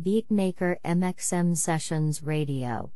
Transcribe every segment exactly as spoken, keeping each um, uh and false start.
Beatmaker M X M Sessions Radio.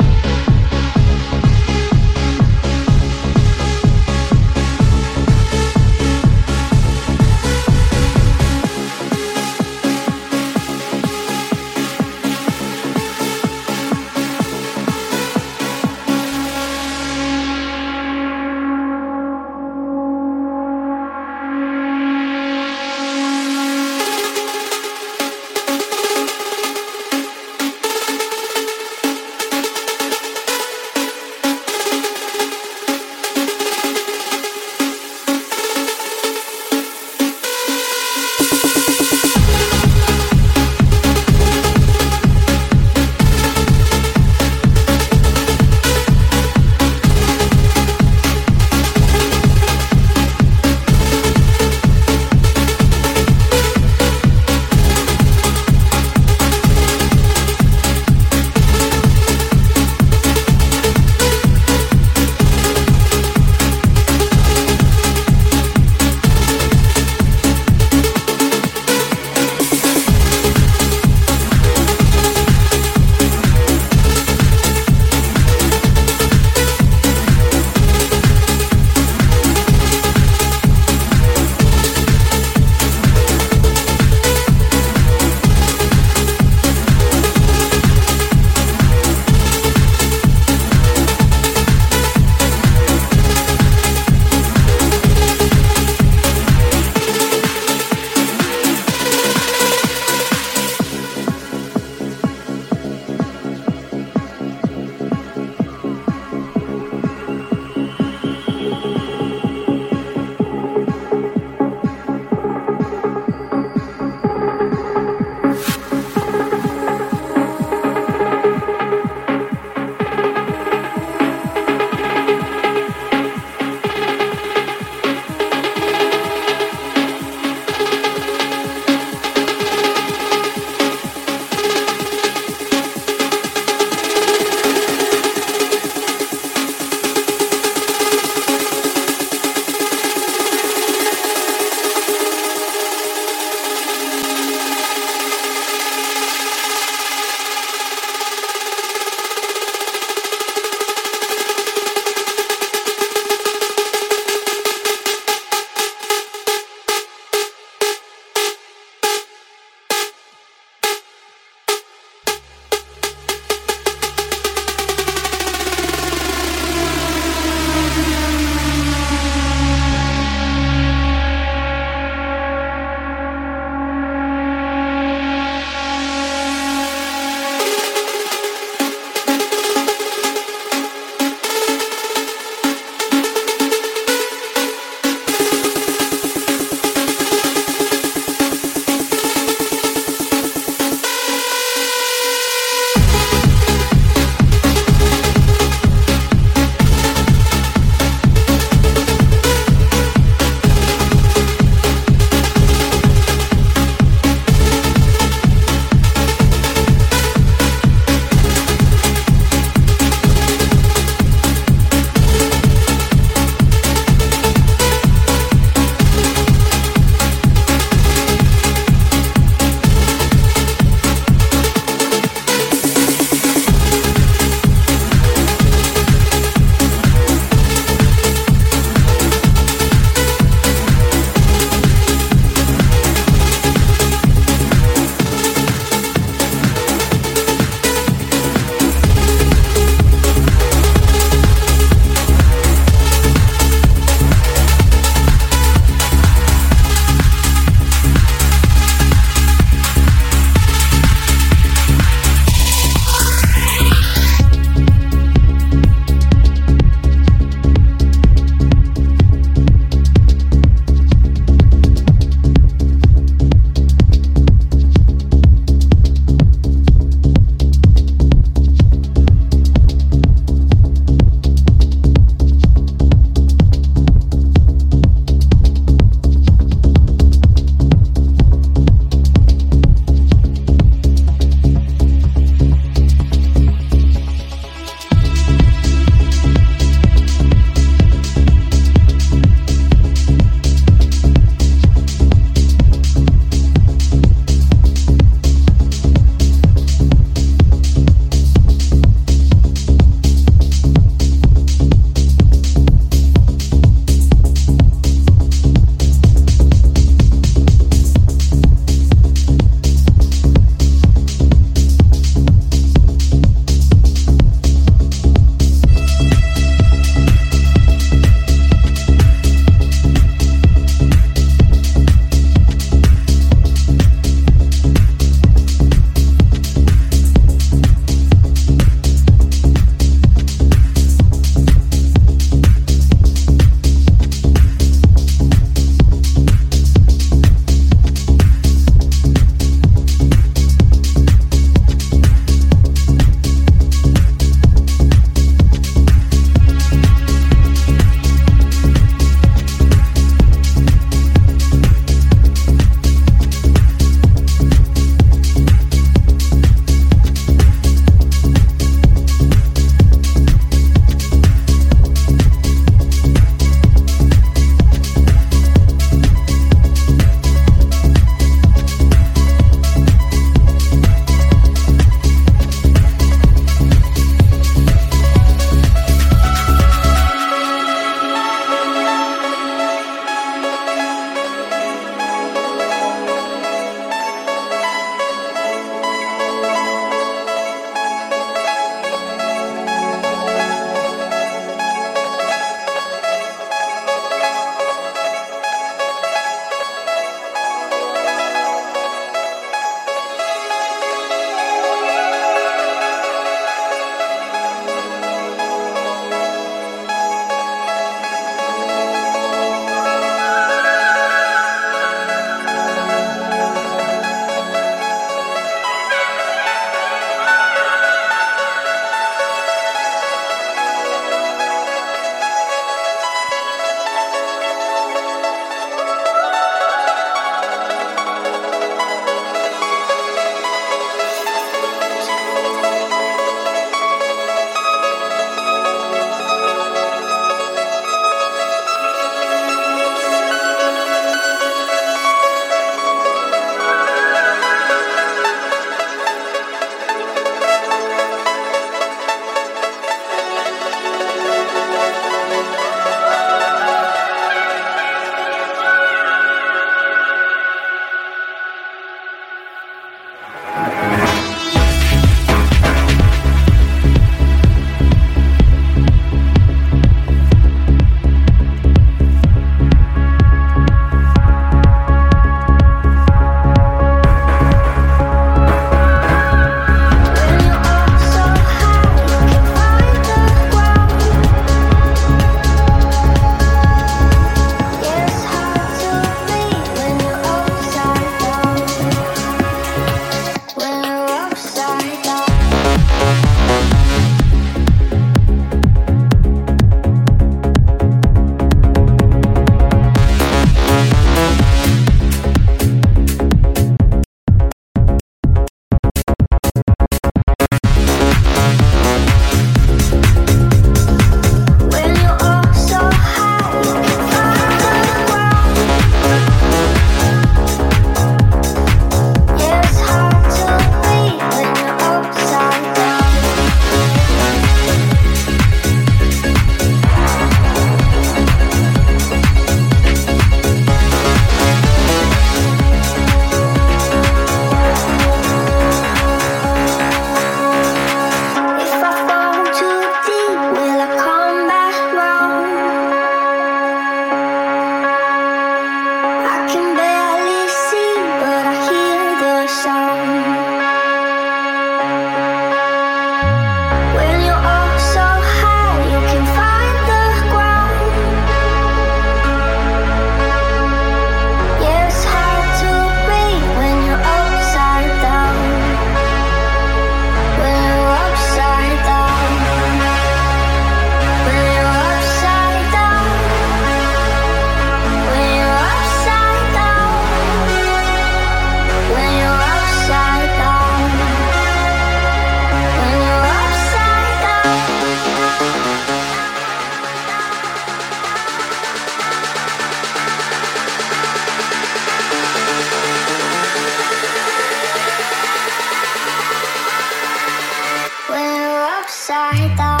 upside down.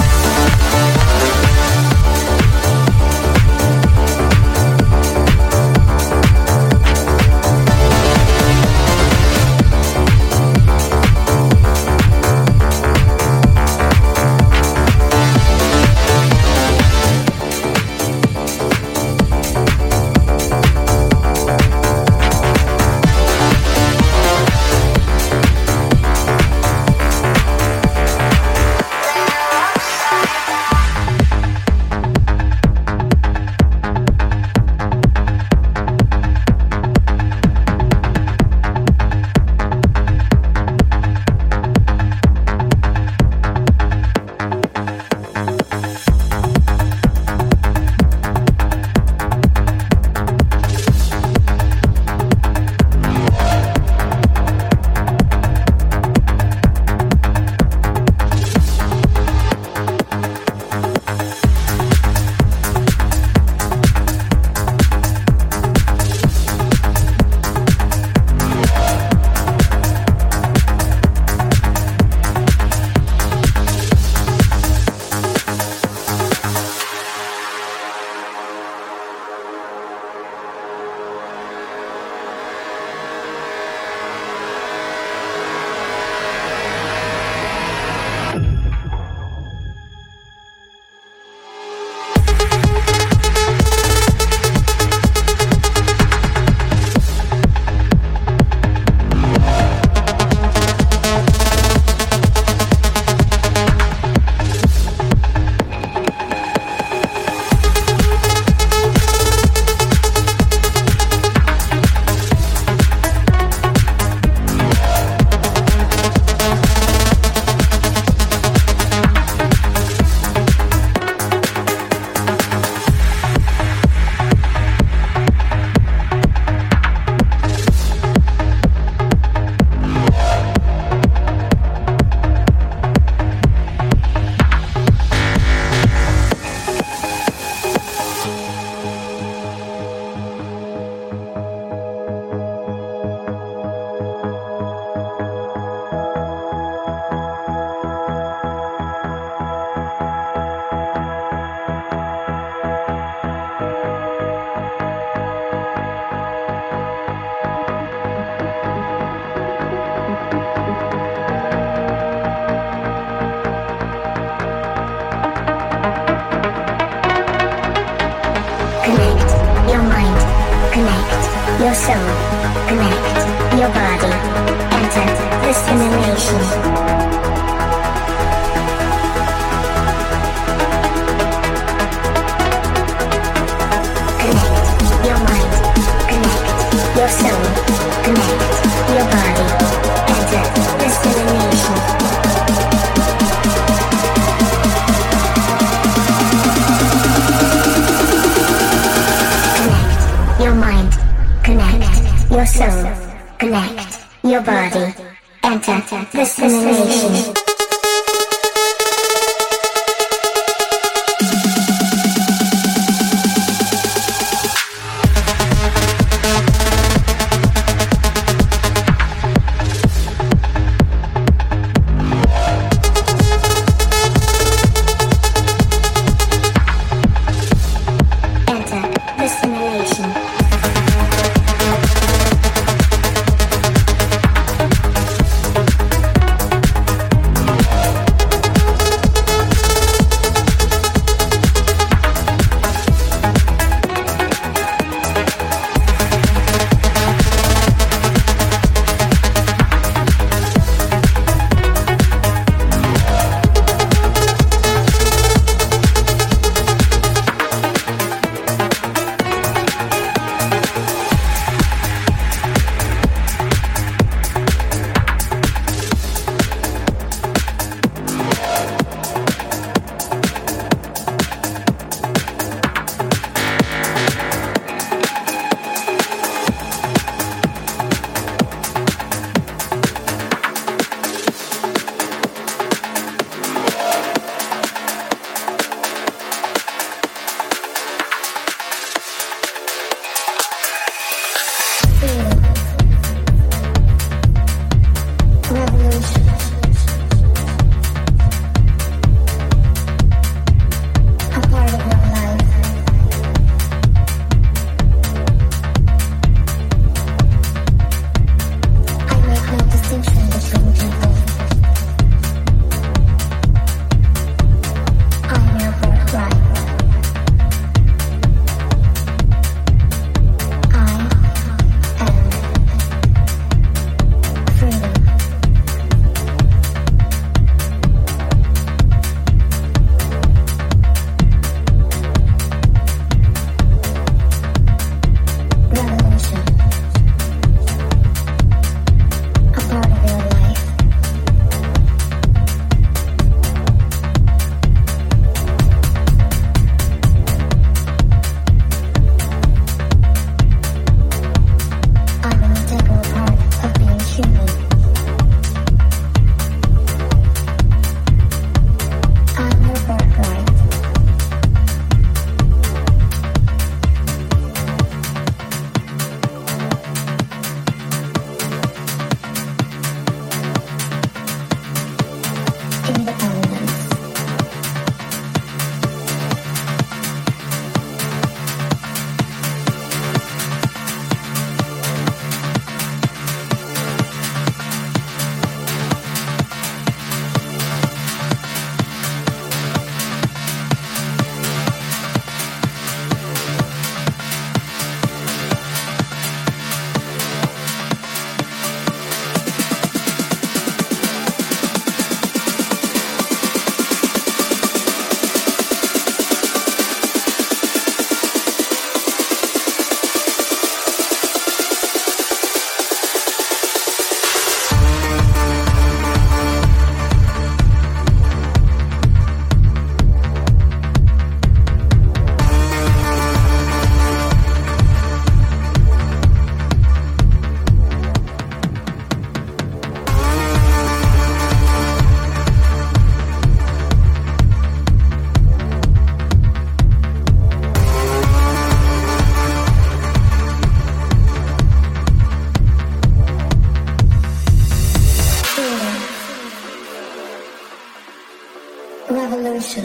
Evolution.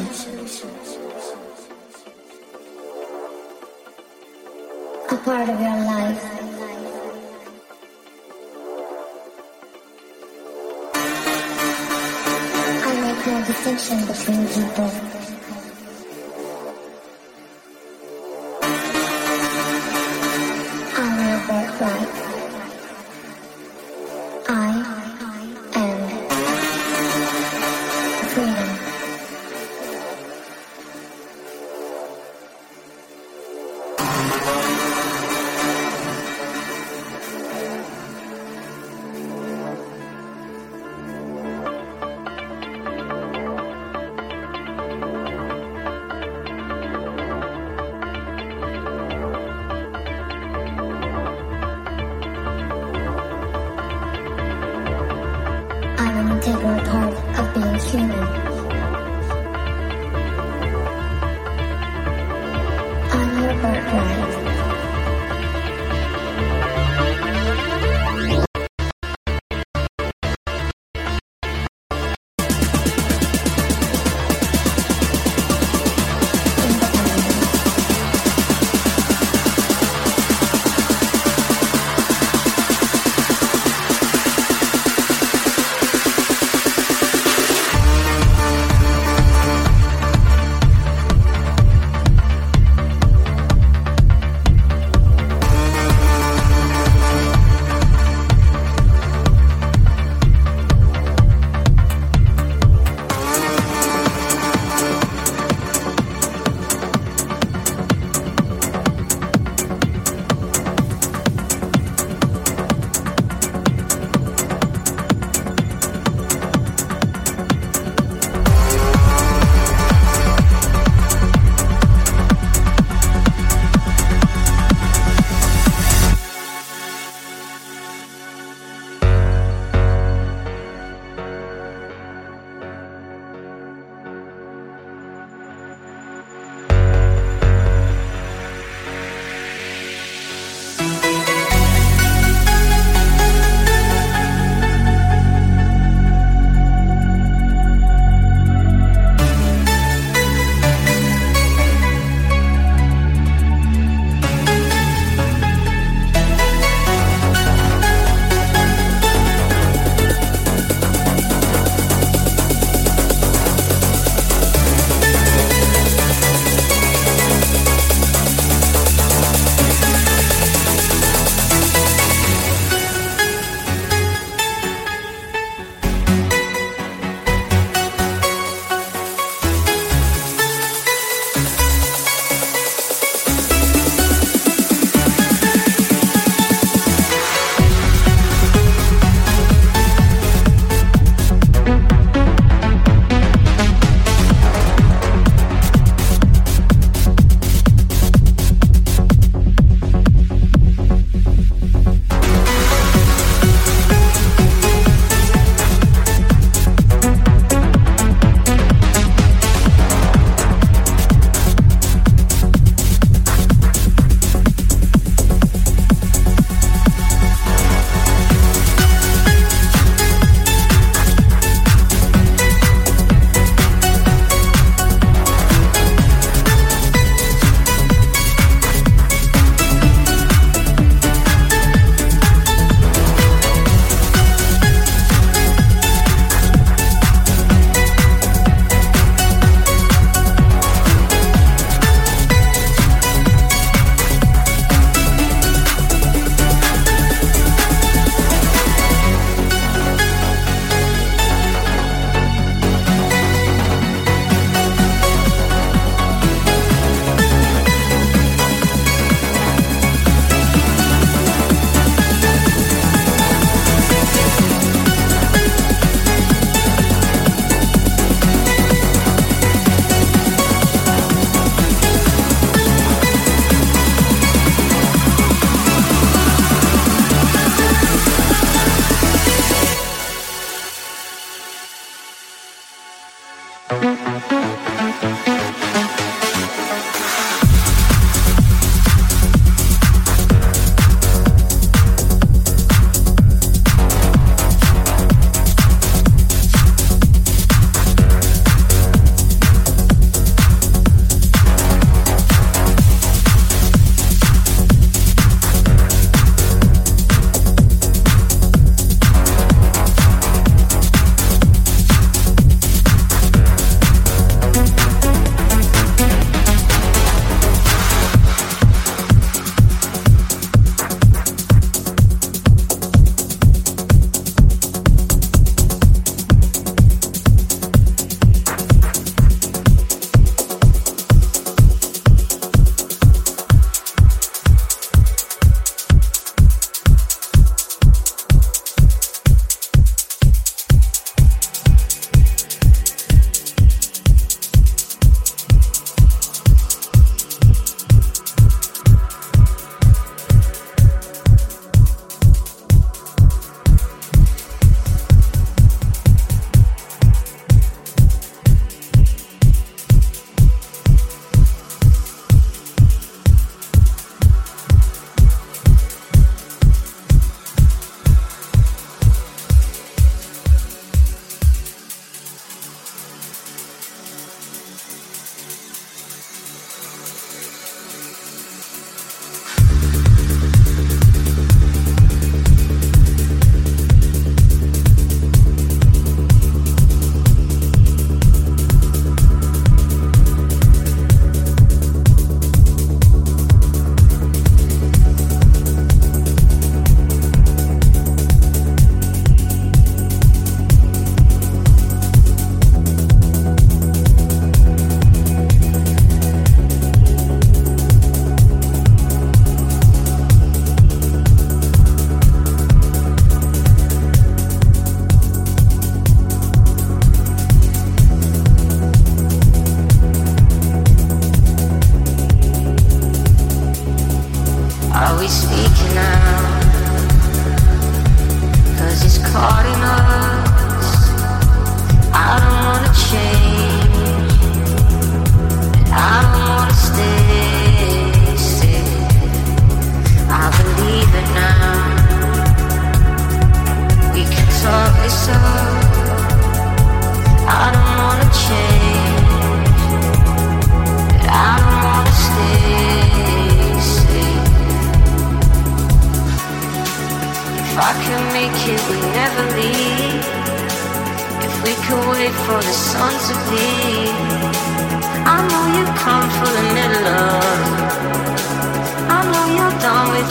A part of your life. I make no distinction between people. I'm your birthright. I am freedom.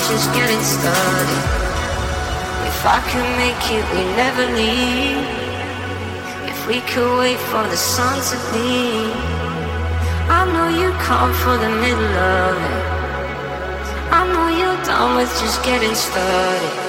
just getting started. If I could make it, we'd never leave. If we could wait for the sun to be, I know you come for the middle of it. I know you're done with just getting started.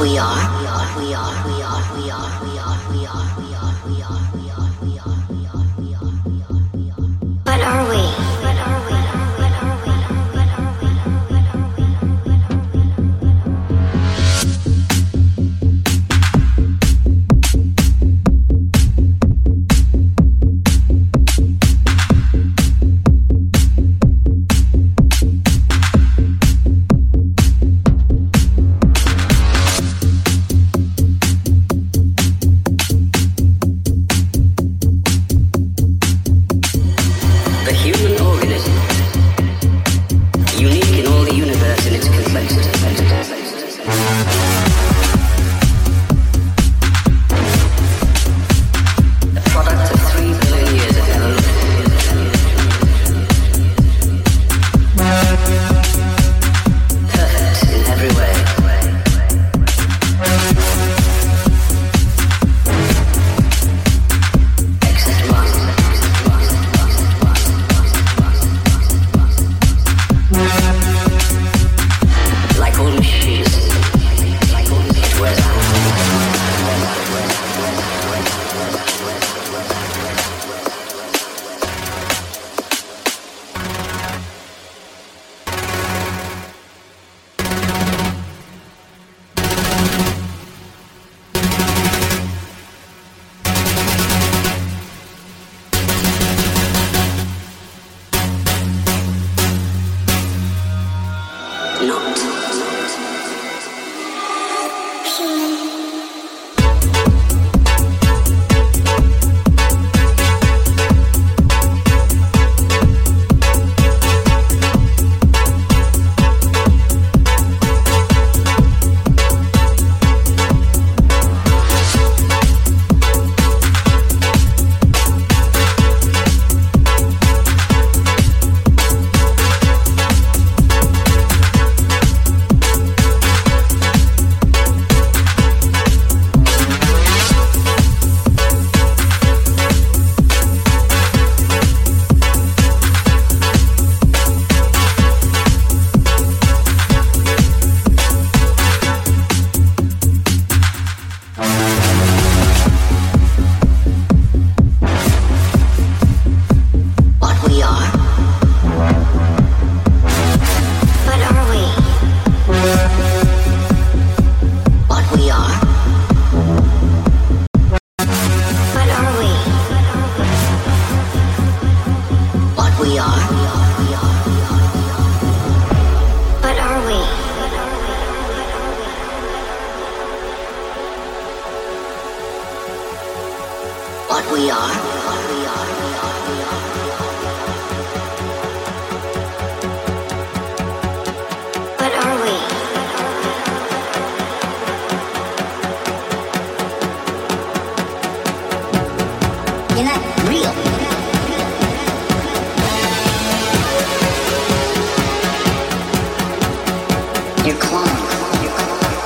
we are, we are, we are, we are, we are, we are, we are, we are, we are, we are, we are, we are, we are, we are. What are we? What are we? What are we? What are we? What are we? What are we? You're clowns. You're commies.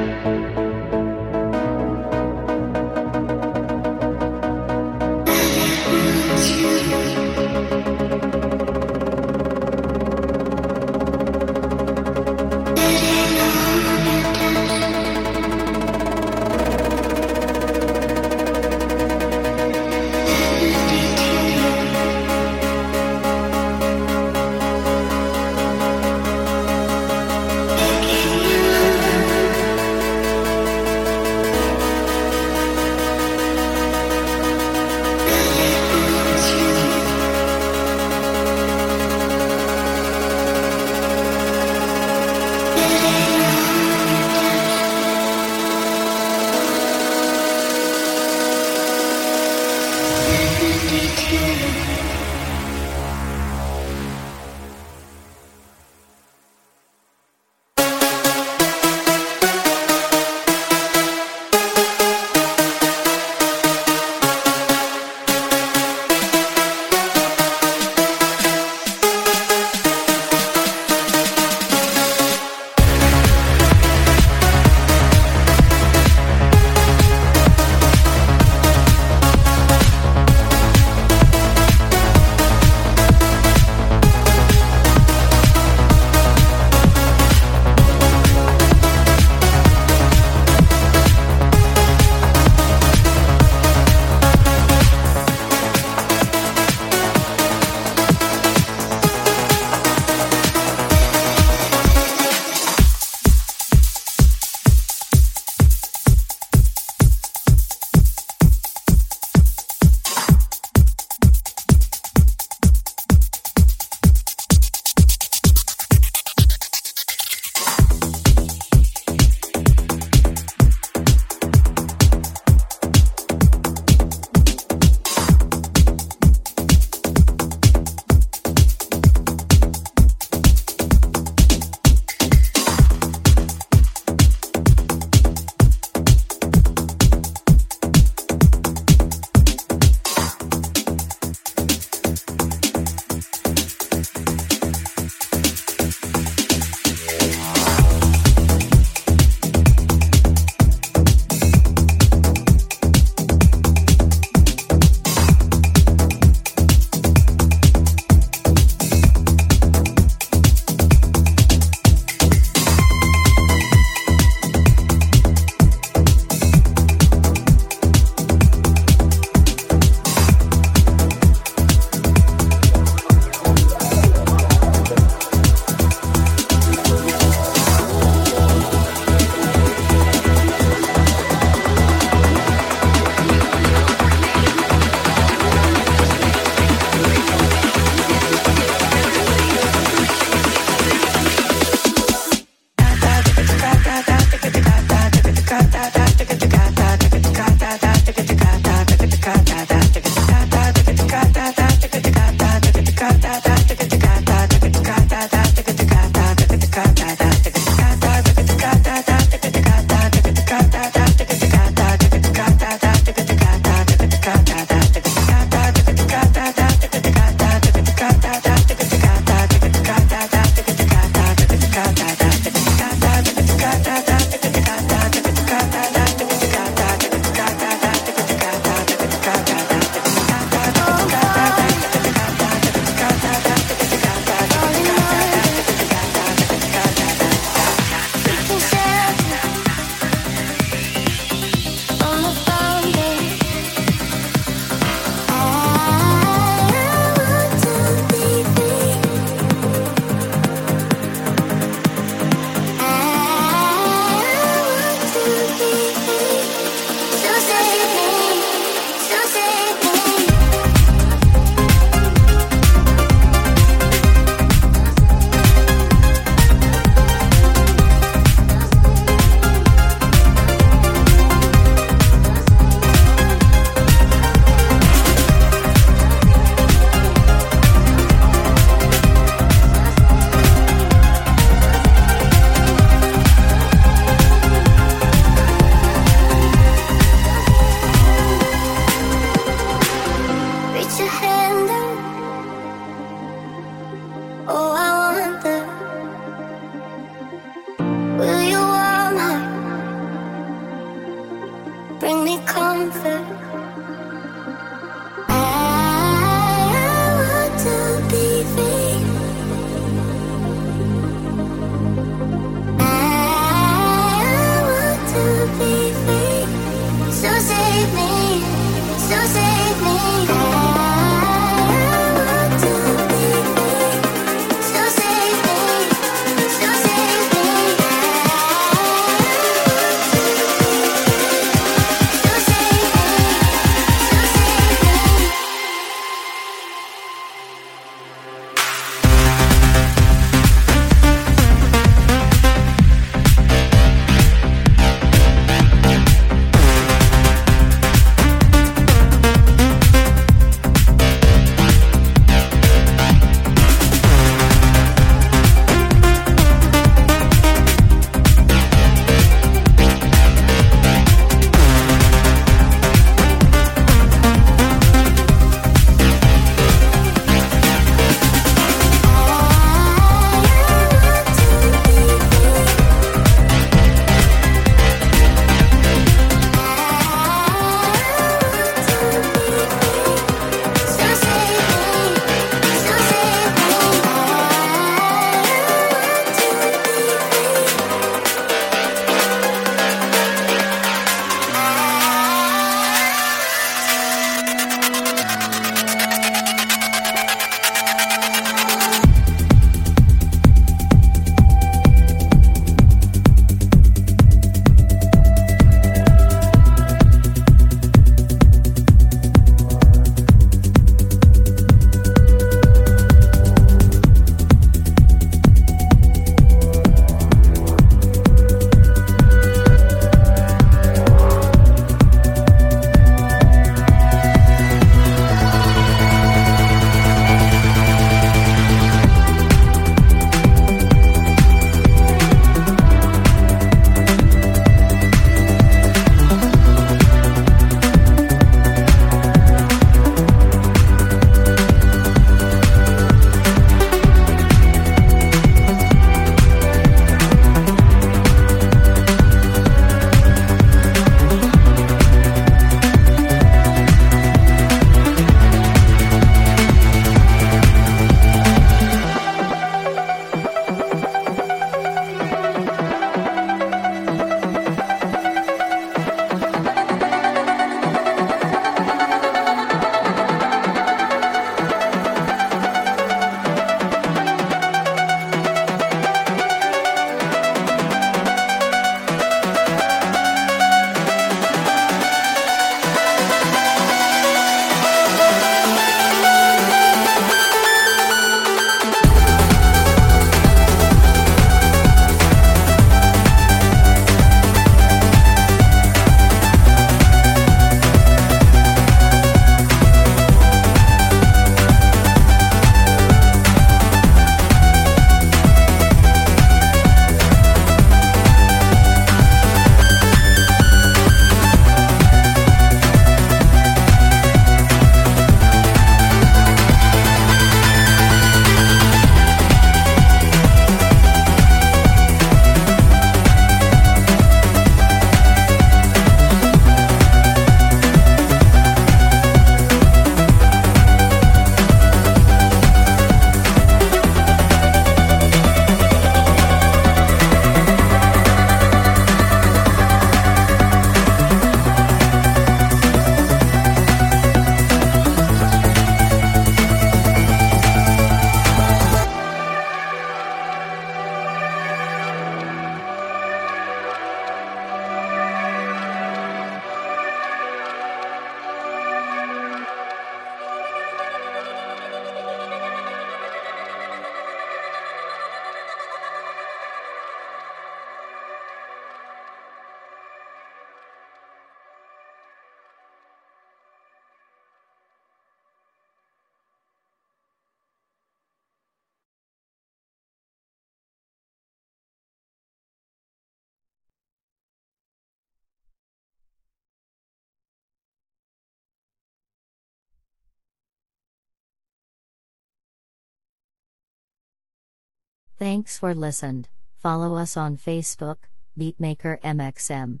Thanks for listened. Follow us on Facebook, BeatmakerMXM.